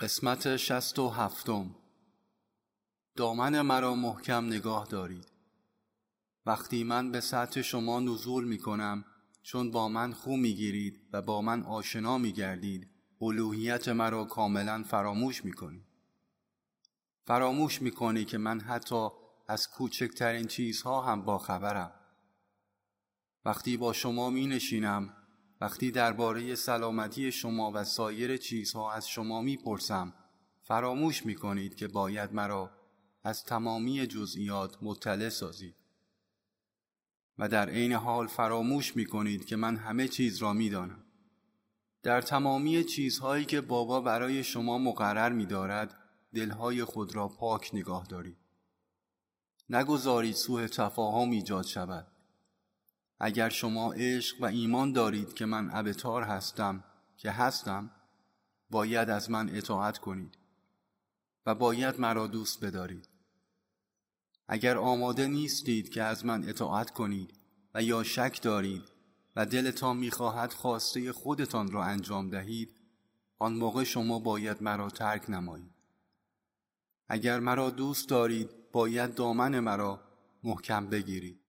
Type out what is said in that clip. قسمت 67. دامن مرا محکم نگاه دارید وقتی من به سطح شما نزول می کنم، چون با من خو می گیرید و با من آشنا می گردید، الوهیت مرا کاملا فراموش می کنید. فراموش می کنی که من حتی از کوچکترین چیزها هم با خبرم. وقتی با شما می نشینم، وقتی درباره سلامتی شما و سایر چیزها از شما میپرسم، فراموش میکنید که باید مرا از تمامی جزئیات مطلع سازید و در عین حال فراموش میکنید که من همه چیز را میدانم. در تمامی چیزهایی که بابا برای شما مقرر میدارد، دلهای خود را پاک نگاه دارید. نگذارید سوء تفاهم ایجاد شود. اگر شما عشق و ایمان دارید که من ابتار هستم که هستم، باید از من اطاعت کنید و باید مرا دوست بدارید. اگر آماده نیستید که از من اطاعت کنید و یا شک دارید و دلتان میخواهد خواسته خودتان را انجام دهید، آن موقع شما باید مرا ترک نمایید. اگر مرا دوست دارید، باید دامن مرا محکم بگیرید.